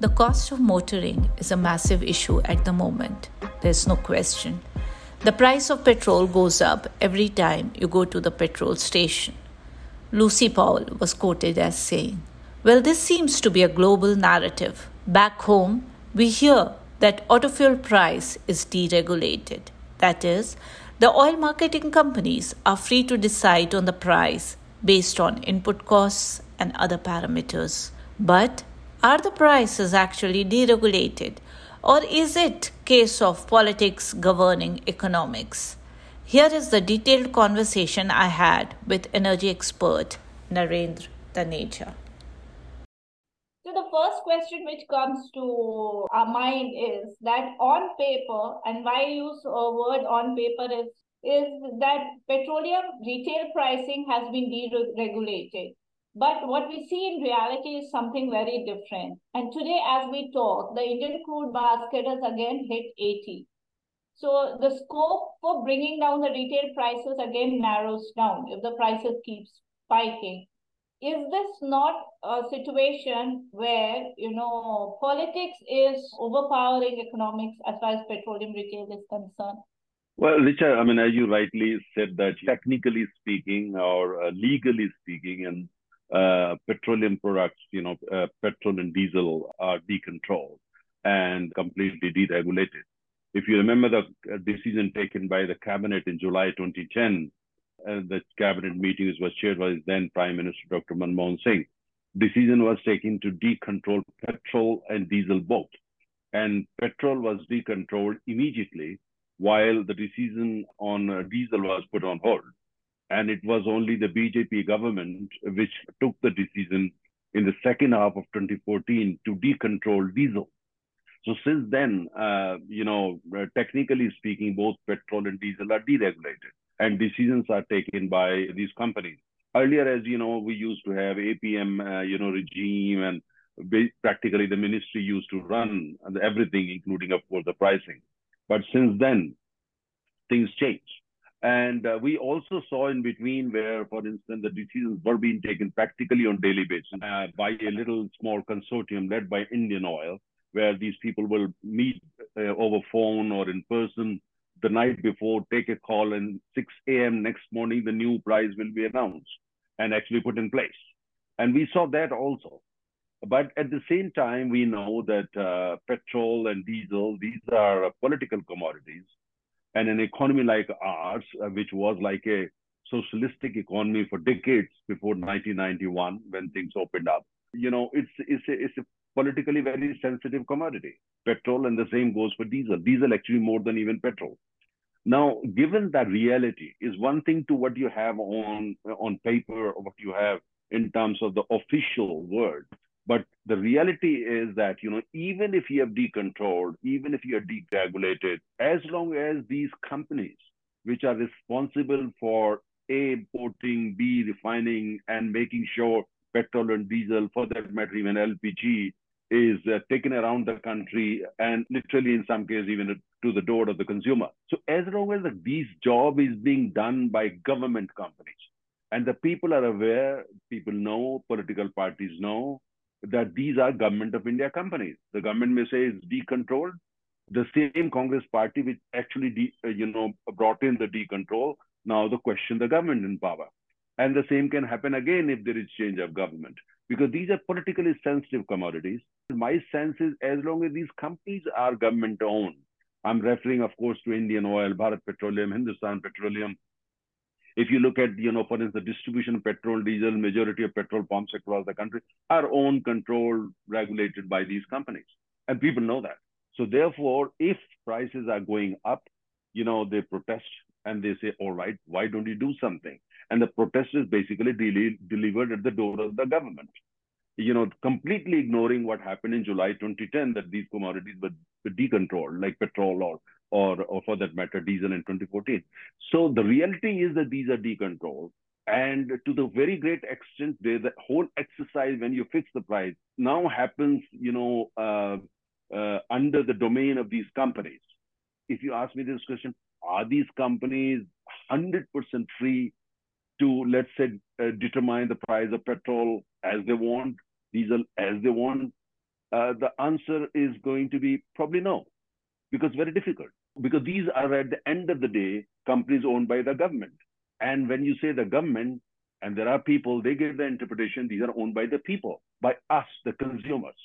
The cost of motoring is a massive issue at the moment. There's no question. The price of petrol goes up every time you go to the petrol station. Lucy Powell was quoted as saying, "Well, this seems to be a global narrative. Back home, we hear that auto fuel price is deregulated. That is, the oil marketing companies are free to decide on the price based on input costs and other parameters. But are the prices actually deregulated, or is it a case of politics governing economics?" Here is the detailed conversation I had with energy expert Narendra Taneja. So the first question which comes to our mind is that on paper, and why I use a word on paper is that petroleum retail pricing has been deregulated. But what we see in reality is something very different. And today as we talk, the Indian crude basket has again hit 80. So the scope for bringing down the retail prices again narrows down if the prices keep spiking. Is this not a situation where, politics is overpowering economics as far as petroleum retail is concerned? Well, Richa, as you rightly said, that technically speaking or legally speaking, and petroleum products, petrol and diesel are decontrolled and completely deregulated. If you remember the decision taken by the cabinet in July 2010, the cabinet meeting was chaired by then Prime Minister Dr. Manmohan Singh. Decision was taken to decontrol petrol and diesel both. And petrol was decontrolled immediately, while the decision on diesel was put on hold. And it was only the BJP government which took the decision in the second half of 2014 to decontrol diesel. So since then, technically speaking, both petrol and diesel are deregulated. And decisions are taken by these companies. Earlier, as you know, we used to have APM, regime, and practically the ministry used to run everything, including, of course, the pricing. But since then, things changed. And we also saw in between where, for instance, the decisions were being taken practically on daily basis by a little small consortium led by Indian Oil, where these people will meet over phone or in person the night before, take a call, and 6 a.m. next morning, the new price will be announced and actually put in place. And we saw that also. But at the same time, we know that petrol and diesel, these are political commodities. And an economy like ours, which was like a socialistic economy for decades before 1991, when things opened up, it's a politically very sensitive commodity, petrol, and the same goes for diesel. Diesel actually more than even petrol. Now, given that reality is one thing to what you have on paper or what you have in terms of the official word, but the reality is that, even if you have decontrolled, even if you are deregulated, as long as these companies, which are responsible for A, importing, B, refining, and making sure petrol and diesel, for that matter, even LPG, is taken around the country and literally in some cases even to the door of the consumer. So as long as this job is being done by government companies and the people are aware, people know, political parties know that these are government of India companies. The government may say it's decontrolled. The same Congress party which actually brought in the decontrol now the question the government in power. And the same can happen again if there is change of government, because these are politically sensitive commodities. My sense is as long as these companies are government-owned, I'm referring, of course, to Indian Oil, Bharat Petroleum, Hindustan Petroleum. If you look at, for instance, the distribution of petrol, diesel, majority of petrol pumps across the country are owned, controlled, regulated by these companies. And people know that. So therefore, if prices are going up, they protest and they say, all right, why don't you do something? And the protest is basically delivered at the door of the government, completely ignoring what happened in July 2010, that these commodities were decontrolled, like petrol or for that matter, diesel in 2014. So the reality is that these are decontrolled. And to the very great extent, the whole exercise, when you fix the price, now happens, under the domain of these companies. If you ask me this question, are these companies 100% free to, let's say, determine the price of petrol as they want, diesel as they want? the answer is going to be probably no, because very difficult. Because these are, at the end of the day, companies owned by the government. And when you say the government, and there are people, they give the interpretation, these are owned by the people, by us, the consumers.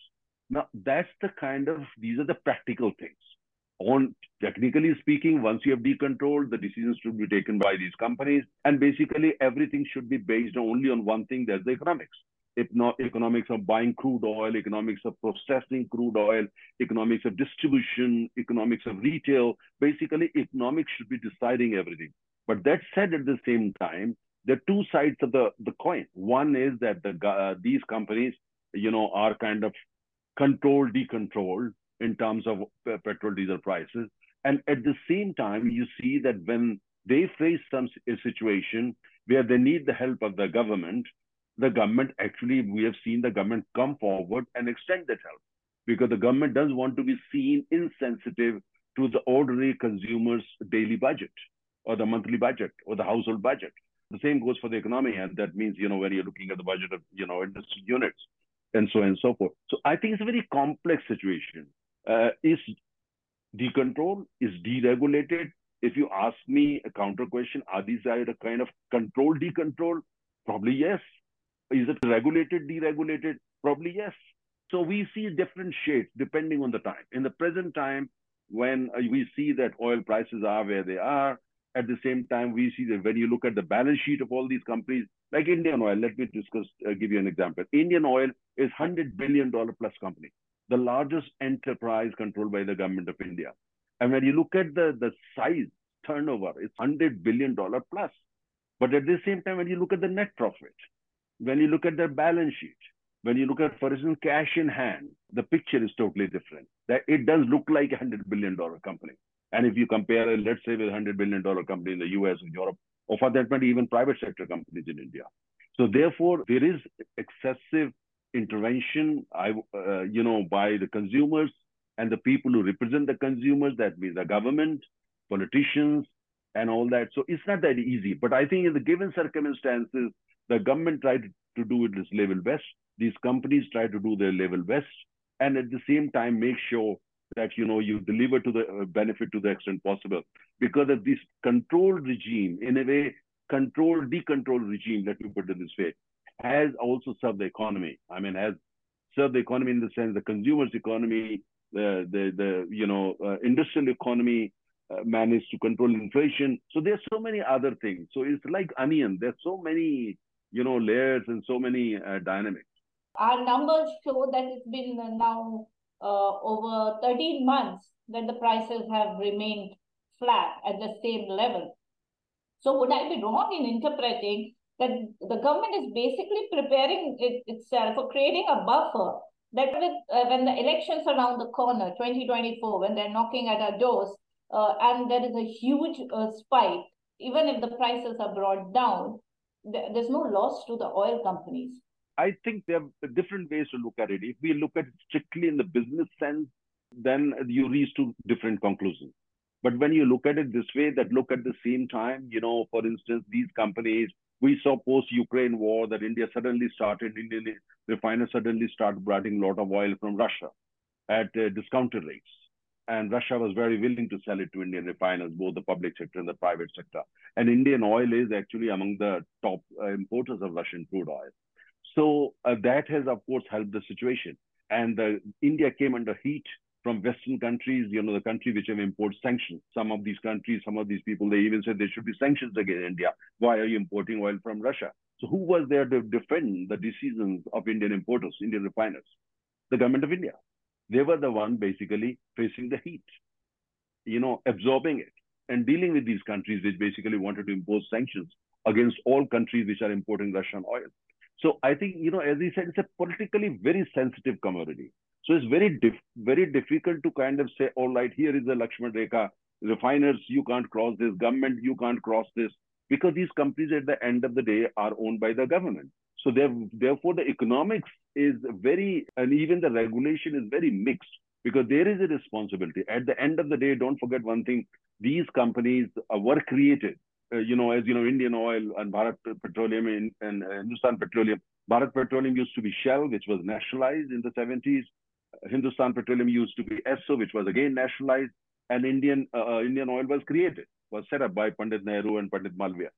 Now, that's the kind of, these are the practical things. On technically speaking, once you have decontrolled, the decisions should be taken by these companies. And basically, everything should be based only on one thing, that's the economics. If not economics of buying crude oil, economics of processing crude oil, economics of distribution, economics of retail. Basically, economics should be deciding everything. But that said, at the same time, there are two sides of the coin. One is that these companies, are kind of controlled, decontrolled in terms of petrol, diesel prices. And at the same time, you see that when they face a situation where they need the help of the government actually, we have seen the government come forward and extend that help, because the government doesn't want to be seen insensitive to the ordinary consumer's daily budget or the monthly budget or the household budget. The same goes for the economy. And that means, when you're looking at the budget of, industry units and so on and so forth. So I think it's a very complex situation. Is decontrolled, is deregulated. If you ask me a counter question, are these a kind of control decontrol? Probably yes. Is it regulated, deregulated? Probably yes. So we see different shades depending on the time. In the present time, when we see that oil prices are where they are, at the same time, we see that when you look at the balance sheet of all these companies, like Indian Oil, let me give you an example. Indian Oil is $100 billion plus company, the largest enterprise controlled by the government of India. And when you look at the size turnover, it's $100 billion plus. But at the same time, when you look at the net profit, when you look at their balance sheet, when you look at, for instance, cash in hand, the picture is totally different. That it does look like a $100 billion company. And if you compare it, let's say, with a $100 billion company in the US and Europe, or for that matter, even private sector companies in India. So therefore, there is excessive intervention, by the consumers and the people who represent the consumers, that means the government, politicians, and all that. So it's not that easy. But I think in the given circumstances, the government tried to do its level best. These companies try to do their level best, and at the same time make sure that you deliver to the benefit to the extent possible. Because of this controlled regime, in a way, controlled decontrolled regime, let me put it this way, has also served the economy. I mean, has served the economy in the sense the consumers' economy, the industrial economy. Managed to control inflation. So there's so many other things. So it's like onion. There's so many, layers and so many dynamics. Our numbers show that it's been now over 13 months that the prices have remained flat at the same level. So would I be wrong in interpreting that the government is basically preparing itself for creating a buffer that when the elections are around the corner, 2024, when they're knocking at our doors, and there is a huge spike, even if the prices are brought down, there's no loss to the oil companies? I think there are different ways to look at it. If we look at it strictly in the business sense, then you reach to different conclusions. But when you look at it this way, that look at the same time, for instance, these companies, we saw post-Ukraine war that Indian refiners suddenly started buying a lot of oil from Russia at discounted rates. And Russia was very willing to sell it to Indian refiners, both the public sector and the private sector. And Indian Oil is actually among the top importers of Russian crude oil. So that has, of course, helped the situation. And India came under heat from Western countries, the country which have imposed sanctions. Some of these countries, some of these people, they even said there should be sanctions against India. Why are you importing oil from Russia? So who was there to defend the decisions of Indian importers, Indian refiners? The government of India. They were the one basically facing the heat, absorbing it and dealing with these countries which basically wanted to impose sanctions against all countries which are importing Russian oil. So I think, as he said, it's a politically very sensitive commodity. So it's very difficult to kind of say, all right, here is the Lakshman Rekha, refiners, you can't cross this, government, you can't cross this, because these companies at the end of the day are owned by the government. So therefore, the economics is and even the regulation is very mixed, because there is a responsibility. At the end of the day, don't forget one thing, these companies were created, Indian Oil and Bharat Petroleum and Hindustan Petroleum. Bharat Petroleum used to be Shell, which was nationalized in the 70s. Hindustan Petroleum used to be ESSO, which was again nationalized, and Indian Oil was created, was set up by Pandit Nehru and Pandit Malviya.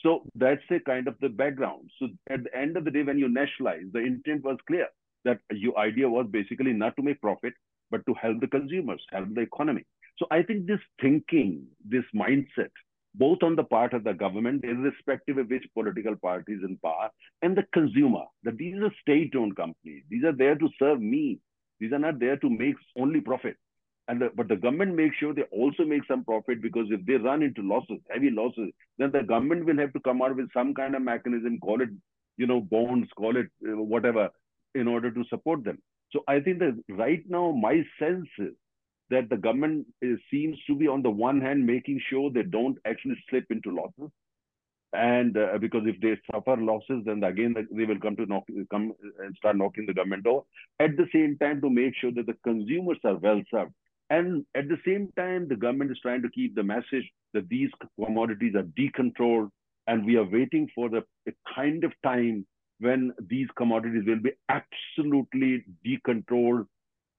So that's a kind of the background. So at the end of the day, when you nationalize, the intent was clear that your idea was basically not to make profit, but to help the consumers, help the economy. So I think this thinking, this mindset, both on the part of the government, irrespective of which political party is in power, and the consumer, that these are state-owned companies. These are there to serve me. These are not there to make only profit. But the government makes sure they also make some profit, because if they run into losses, heavy losses, then the government will have to come out with some kind of mechanism, call it, bonds, call it whatever, in order to support them. So I think that right now, my sense is that the government seems to be, on the one hand, making sure they don't actually slip into losses. And because if they suffer losses, then again, they will come and start knocking the government door. At the same time, to make sure that the consumers are well served. And at the same time, the government is trying to keep the message that these commodities are decontrolled, and we are waiting for the kind of time when these commodities will be absolutely decontrolled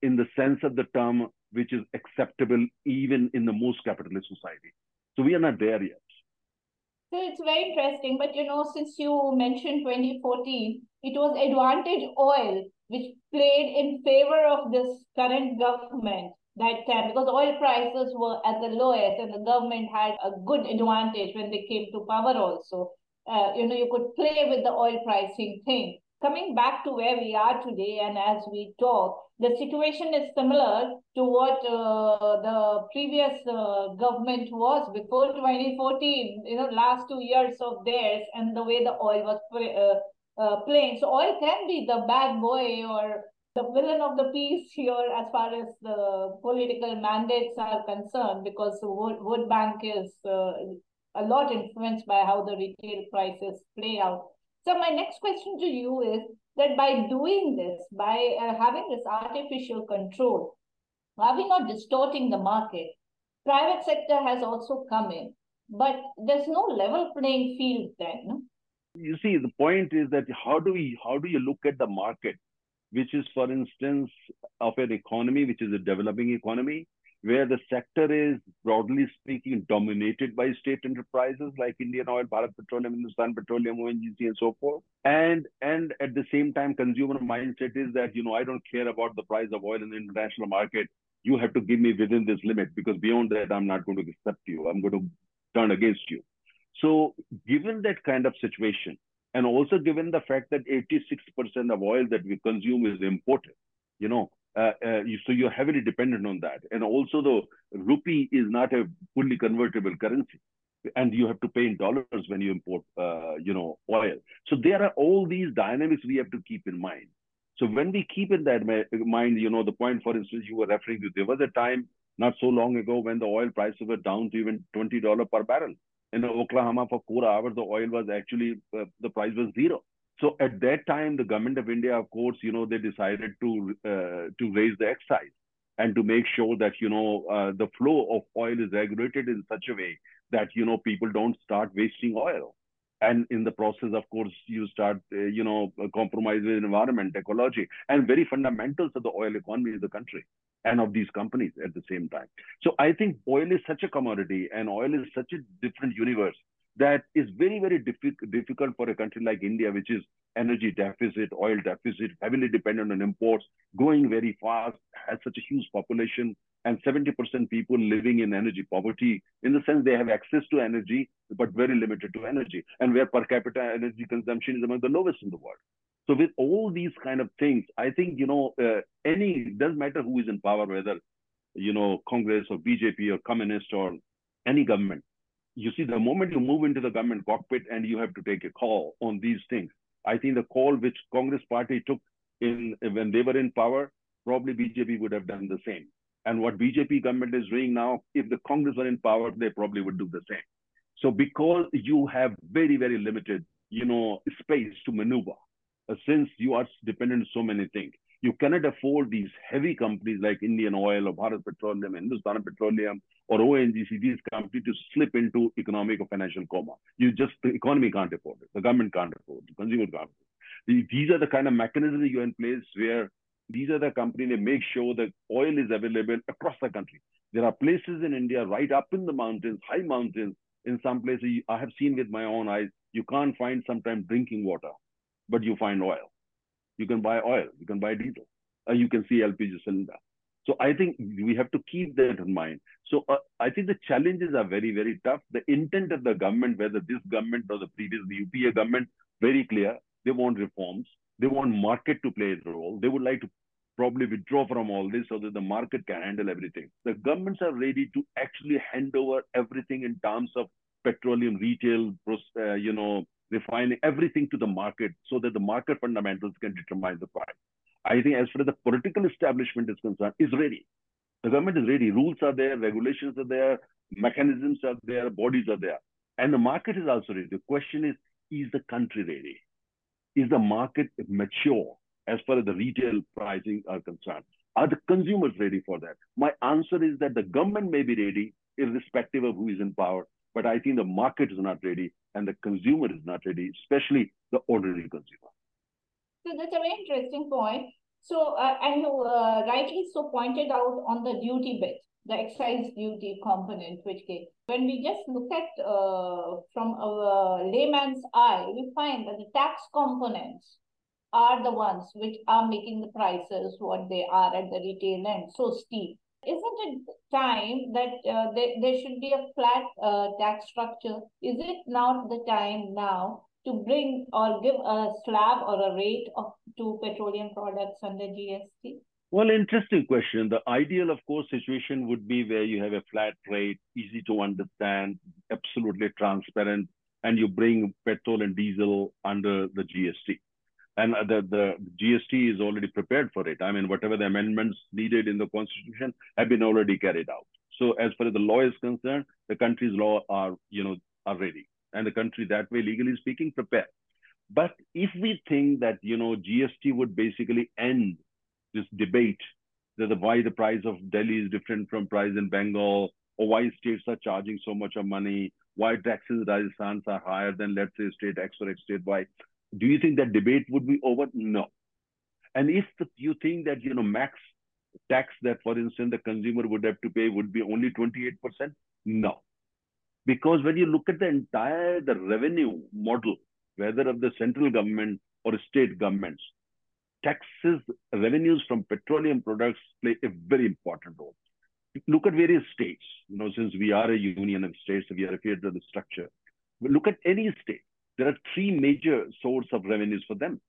in the sense of the term, which is acceptable even in the most capitalist society. So we are not there yet. So it's very interesting, but since you mentioned 2014, it was Advantage Oil, which played in favor of this current government that time, because oil prices were at the lowest and the government had a good advantage when they came to power also. You could play with the oil pricing thing. Coming back to where we are today, and as we talk, the situation is similar to what the previous government was before 2014, last 2 years of theirs, and the way the oil was playing. So oil can be the bad boy or the villain of the piece here as far as the political mandates are concerned, because World Bank is a lot influenced by how the retail prices play out. So my next question to you is that by doing this, by having this artificial control, are we not distorting the market? Private sector has also come in, but there's no level playing field then. No? You see, the point is that how do you look at the market, which is, for instance, of an economy, which is a developing economy, where the sector is, broadly speaking, dominated by state enterprises like Indian Oil, Bharat Petroleum, Hindustan Petroleum, ONGC, and so forth. And at the same time, consumer mindset is that, I don't care about the price of oil in the international market. You have to give me within this limit, because beyond that, I'm not going to accept you. I'm going to turn against you. So given that kind of situation, and also given the fact that 86% of oil that we consume is imported, so you're heavily dependent on that. And also the rupee is not a fully convertible currency, and you have to pay in dollars when you import, oil. So there are all these dynamics we have to keep in mind. So when we keep in that mind, the point, for instance, you were referring to, there was a time not so long ago when the oil prices were down to even $20 per barrel. In Oklahoma, for 4 hours, the oil was actually, the price was zero. So at that time, the government of India, of course, they decided to raise the excise and to make sure that, the flow of oil is regulated in such a way that, people don't start wasting oil. And in the process, of course, you start, compromising environment, ecology, and very fundamentals of the oil economy of the country and of these companies at the same time. So I think oil is such a commodity, and oil is such a different universe, that is very, very difficult for a country like India, which is energy deficit, oil deficit, heavily dependent on imports, growing very fast, has such a huge population, and 70% people living in energy poverty, in the sense they have access to energy, but very limited to energy, and where per capita energy consumption is among the lowest in the world. So with all these kind of things, I think, it doesn't matter who is in power, whether, Congress or BJP or communist or any government. You see, the moment you move into the government cockpit and you have to take a call on these things, I think the call which Congress party took when they were in power, probably BJP would have done the same. And what BJP government is doing now, if the Congress were in power, they probably would do the same. So because you have very, very limited, space to maneuver, since you are dependent on so many things, you cannot afford these heavy companies like Indian Oil or Bharat Petroleum, Hindustan Petroleum, or ONGC, these companies to slip into economic or financial coma. The economy can't afford it. The government can't afford it. The consumer can't afford it. These are the kind of mechanisms you have in place where These are the companies that make sure that oil is available across the country. There are places in India right up in the mountains, high mountains. In some places, I have seen with my own eyes, you can't find sometimes drinking water, but you find oil. You can buy oil, you can buy diesel, you can see LPG cylinder. So I think we have to keep that in mind. So I think the challenges are very, very tough. The intent of the government, whether this government or the previous, the UPA government, very clear. They want reforms. They want market to play its role. They would like to probably withdraw from all this so that the market can handle everything. The governments are ready to actually hand over everything in terms of petroleum, retail, refining, everything to the market so that the market fundamentals can determine the price. I think as far as the political establishment is concerned, is ready. The government is ready. Rules are there, regulations are there, mechanisms are there, bodies are there. And the market is also ready. The question is the country ready? Is the market mature as far as the retail pricing are concerned? Are the consumers ready for that? My answer is that the government may be ready, irrespective of who is in power. But I think the market is not ready and the consumer is not ready, especially the ordinary consumer. So that's a very interesting point. So, and you rightly so pointed out on the duty bit, the excise duty component, which when we just look at from a layman's eye, we find that the tax components are the ones which are making the prices what they are at the retail end so steep. Isn't it time that there should be a flat tax structure? Is it not the time now to bring or give a slab or a rate to petroleum products under GST? Well, interesting question. The ideal, of course, situation would be where you have a flat rate, easy to understand, absolutely transparent, and you bring petrol and diesel under the GST. And the GST is already prepared for it. I mean, whatever the amendments needed in the Constitution have been already carried out. So as far as the law is concerned, the country's law are ready. And the country that way, legally speaking, prepared. But if we think that, GST would basically end this debate that why the price of Delhi is different from price in Bengal, or why states are charging so much of money, why taxes in Rajasthan are higher than, let's say, state X or X state Y, do you think that debate would be over? No. And if you think that, max tax that, for instance, the consumer would have to pay would be only 28%, no. Because when you look at the revenue model, whether of the central government or state governments, taxes, revenues from petroleum products play a very important role. Look at various states, since we are a union of states, we are affiliated to the structure. But look at any state. There are three major sources of revenues for them.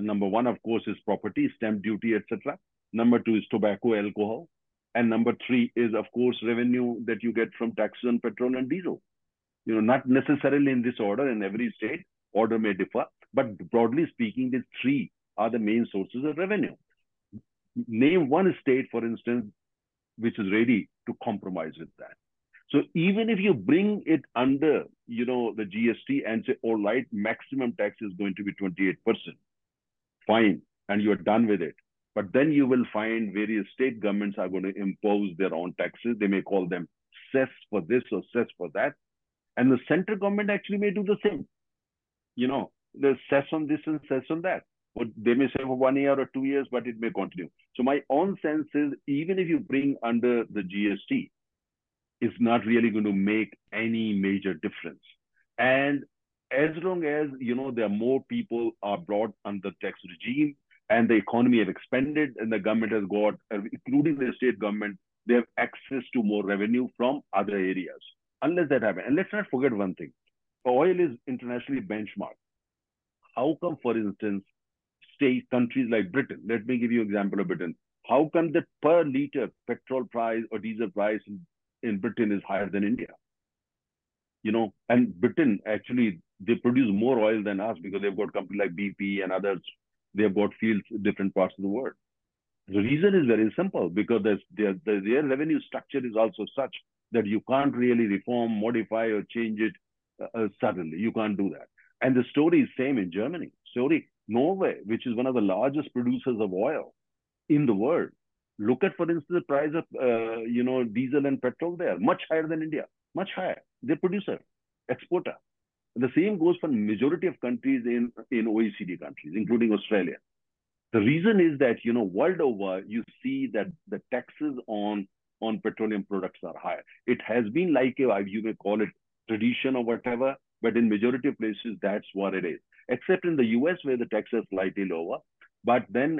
Number one, of course, is property, stamp duty, etc. Number two is tobacco, alcohol. And number three is, of course, revenue that you get from taxes on petrol and diesel. Not necessarily in this order. In every state, order may differ. But broadly speaking, these three are the main sources of revenue. Name one state, for instance, which is ready to compromise with that. So even if you bring it under, the GST and say, all right, maximum tax is going to be 28%. Fine. And you're done with it. But then you will find various state governments are going to impose their own taxes. They may call them cess for this or cess for that. And the central government actually may do the same. There's cess on this and cess on that. But they may say for 1 year or 2 years, but it may continue. So my own sense is, even if you bring under the GST, it's not really going to make any major difference. And as long as, there are more people are brought under tax regime, and the economy has expanded, and the government has got, including the state government, they have access to more revenue from other areas, unless that happens. And let's not forget one thing. Oil is internationally benchmarked. How come, for instance, countries like Britain, let me give you an example of Britain. How come the per litre petrol price or diesel price in Britain is higher than India? And Britain, actually, they produce more oil than us because they've got companies like BP and others. They have got fields in different parts of the world. The reason is very simple, because their revenue structure is also such that you can't really reform, modify, or change it suddenly. You can't do that. And the story is same in Germany. Norway, which is one of the largest producers of oil in the world. Look at, for instance, the price of diesel and petrol there, much higher than India, much higher. They're producer, exporter. The same goes for majority of countries in OECD countries, including Australia. The reason is that, you know, world over, you see that the taxes on petroleum products are higher. It has been like a, you may call it tradition or whatever, but in majority of places, that's what it is. Except in the US where the tax is slightly lower, but then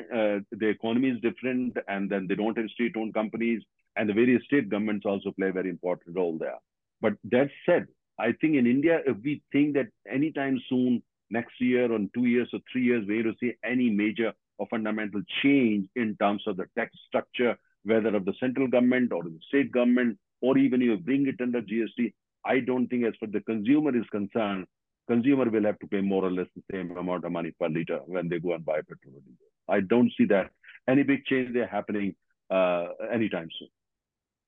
the economy is different, and then they don't have state-owned companies, and the various state governments also play a very important role there. But that said, I think in India, if we think that anytime soon, next year, or 2 years or 3 years, we're going to see any major or fundamental change in terms of the tax structure, whether of the central government or the state government, or even you bring it under GST, I don't think, as far as the consumer is concerned, consumer will have to pay more or less the same amount of money per liter when they go and buy petrol. I don't see that any big change there happening anytime soon.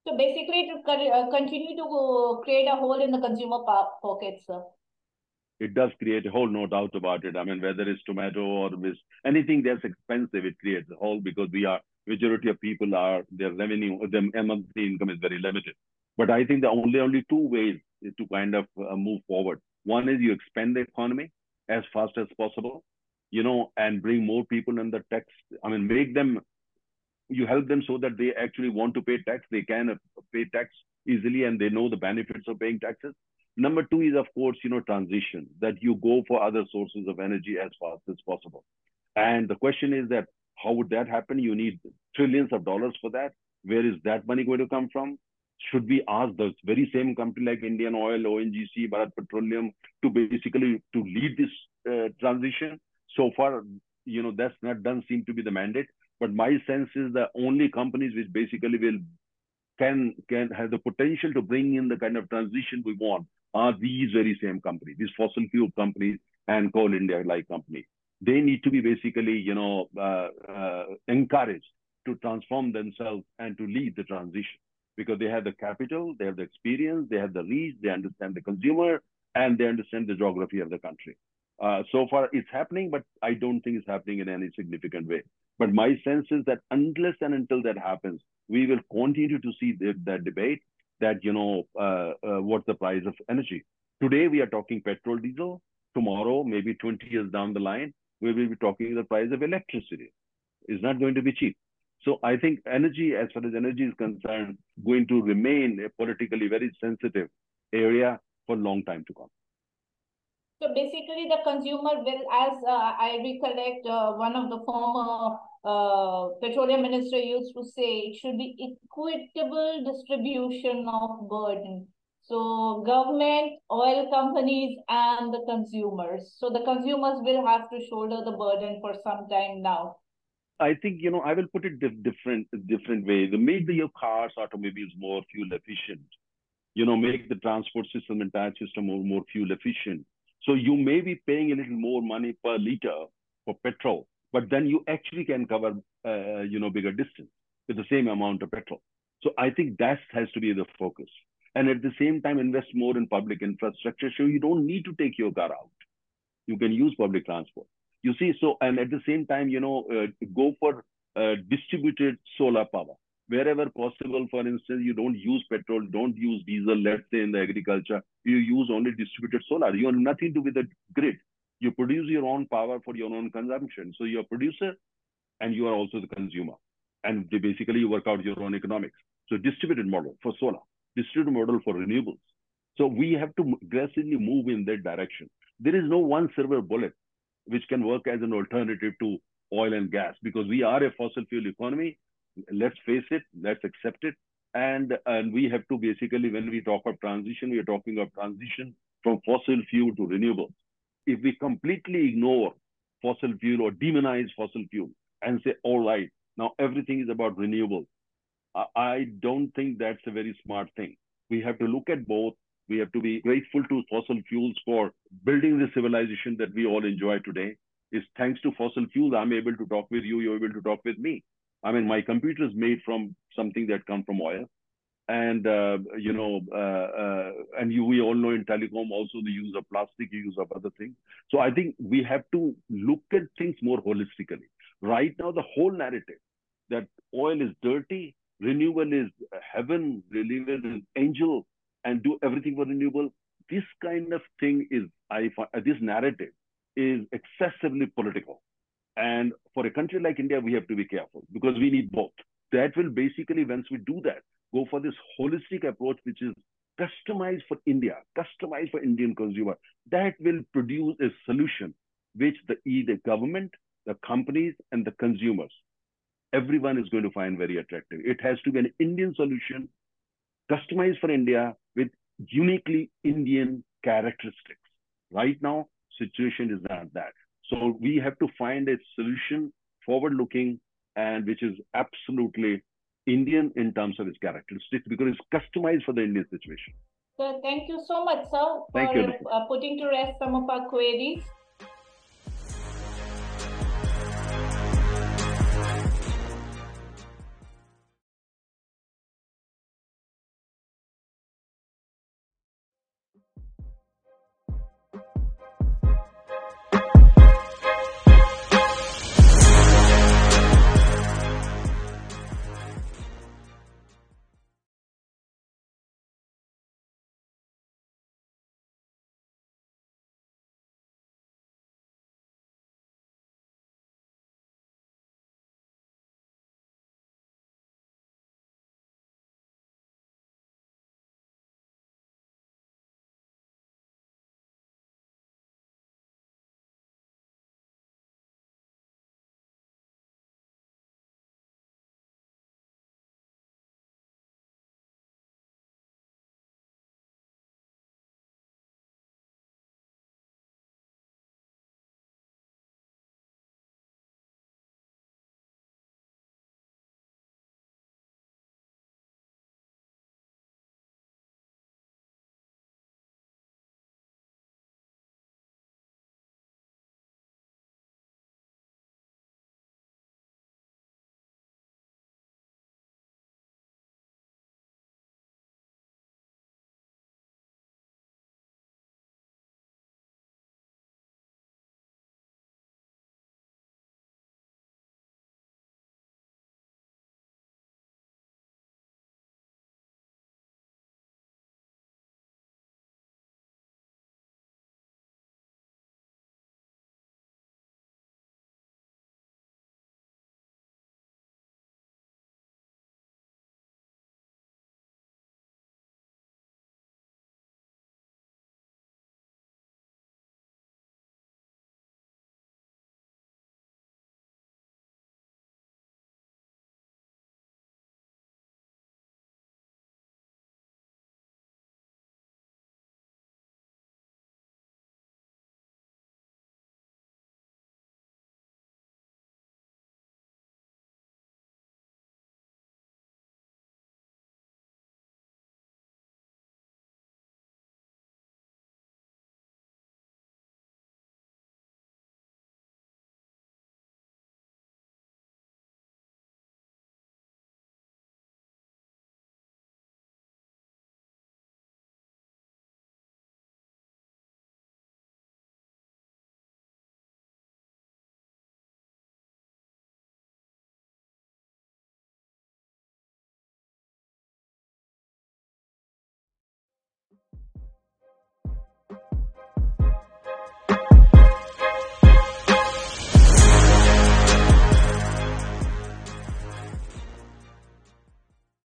So basically, to continue to create a hole in the consumer pocket, sir. It does create a hole, no doubt about it. I mean, whether it's tomato or anything that's expensive, it creates a hole because we are, majority of people are, their revenue, their monthly income is very limited. But I think the only two ways is to kind of move forward. One is you expand the economy as fast as possible, you know, and bring more people in the tax. I mean, make them, you help them so that they actually want to pay tax. They can pay tax easily and they know the benefits of paying taxes. Number two is, of course, you know, transition, that you go for other sources of energy as fast as possible. And the question is that how would that happen? You need trillions of dollars for that. Where is that money going to come from? Should we ask the very same company like Indian Oil, ONGC, Bharat Petroleum to basically to lead this transition? So far, you know, that's not done, seem to be the mandate. But my sense is the only companies which basically will can have the potential to bring in the kind of transition we want are these very same companies, these fossil fuel companies and Coal India-like companies. They need to be basically, you know, encouraged to transform themselves and to lead the transition because they have the capital, they have the experience, they have the reach, they understand the consumer, and they understand the geography of the country. So far, it's happening, but I don't think it's happening in any significant way. But my sense is that unless and until that happens, we will continue to see that debate that, you know, what's the price of energy. Today, we are talking petrol, diesel. Tomorrow, maybe 20 years down the line, we will be talking the price of electricity. It's not going to be cheap. So I think energy, as far as energy is concerned, going to remain a politically very sensitive area for a long time to come. So basically, the consumer will, as I recollect, one of the former petroleum minister used to say, it should be equitable distribution of burden. So government, oil companies, and the consumers. So the consumers will have to shoulder the burden for some time now. I think, you know, I will put it different way. Make your cars, automobiles more fuel efficient. You know, make the transport system, entire system more fuel efficient. So you may be paying a little more money per liter for petrol, but then you actually can cover, you know, bigger distance with the same amount of petrol. So I think that has to be the focus. And at the same time, invest more in public infrastructure. So you don't need to take your car out. You can use public transport. You see, so, and at the same time, you know, go for distributed solar power. Wherever possible, for instance, you don't use petrol, don't use diesel, let's say in the agriculture, you use only distributed solar. You have nothing to do with the grid. You produce your own power for your own consumption. So you're a producer and you are also the consumer. And basically you work out your own economics. So distributed model for solar. Distributed model for renewables. So we have to aggressively move in that direction. There is no one silver bullet which can work as an alternative to oil and gas because we are a fossil fuel economy. Let's face it, let's accept it. And we have to basically, when we talk of transition, we are talking of transition from fossil fuel to renewables. If we completely ignore fossil fuel or demonize fossil fuel and say, all right, now everything is about renewables, I don't think that's a very smart thing. We have to look at both. We have to be grateful to fossil fuels for building the civilization that we all enjoy today. It's thanks to fossil fuels, I'm able to talk with you, you're able to talk with me. I mean, my computer is made from something that comes from oil. And, you know, we all know in telecom also the use of plastic, the use of other things. So I think we have to look at things more holistically. Right now, the whole narrative that oil is dirty, renewable is heaven, renewable is angel, and do everything for renewable. This kind of thing is, this narrative is excessively political. And for a country like India, we have to be careful because we need both. That will basically, once we do that, go for this holistic approach, which is customized for India, customized for Indian consumer. That will produce a solution which the government, the companies, and the consumers, everyone is going to find very attractive. It has to be an Indian solution, customized for India with uniquely Indian characteristics. Right now, situation is not that. So we have to find a solution forward-looking and which is absolutely Indian in terms of its characteristics because it's customized for the Indian situation. So thank you so much, sir, for putting to rest some of our queries.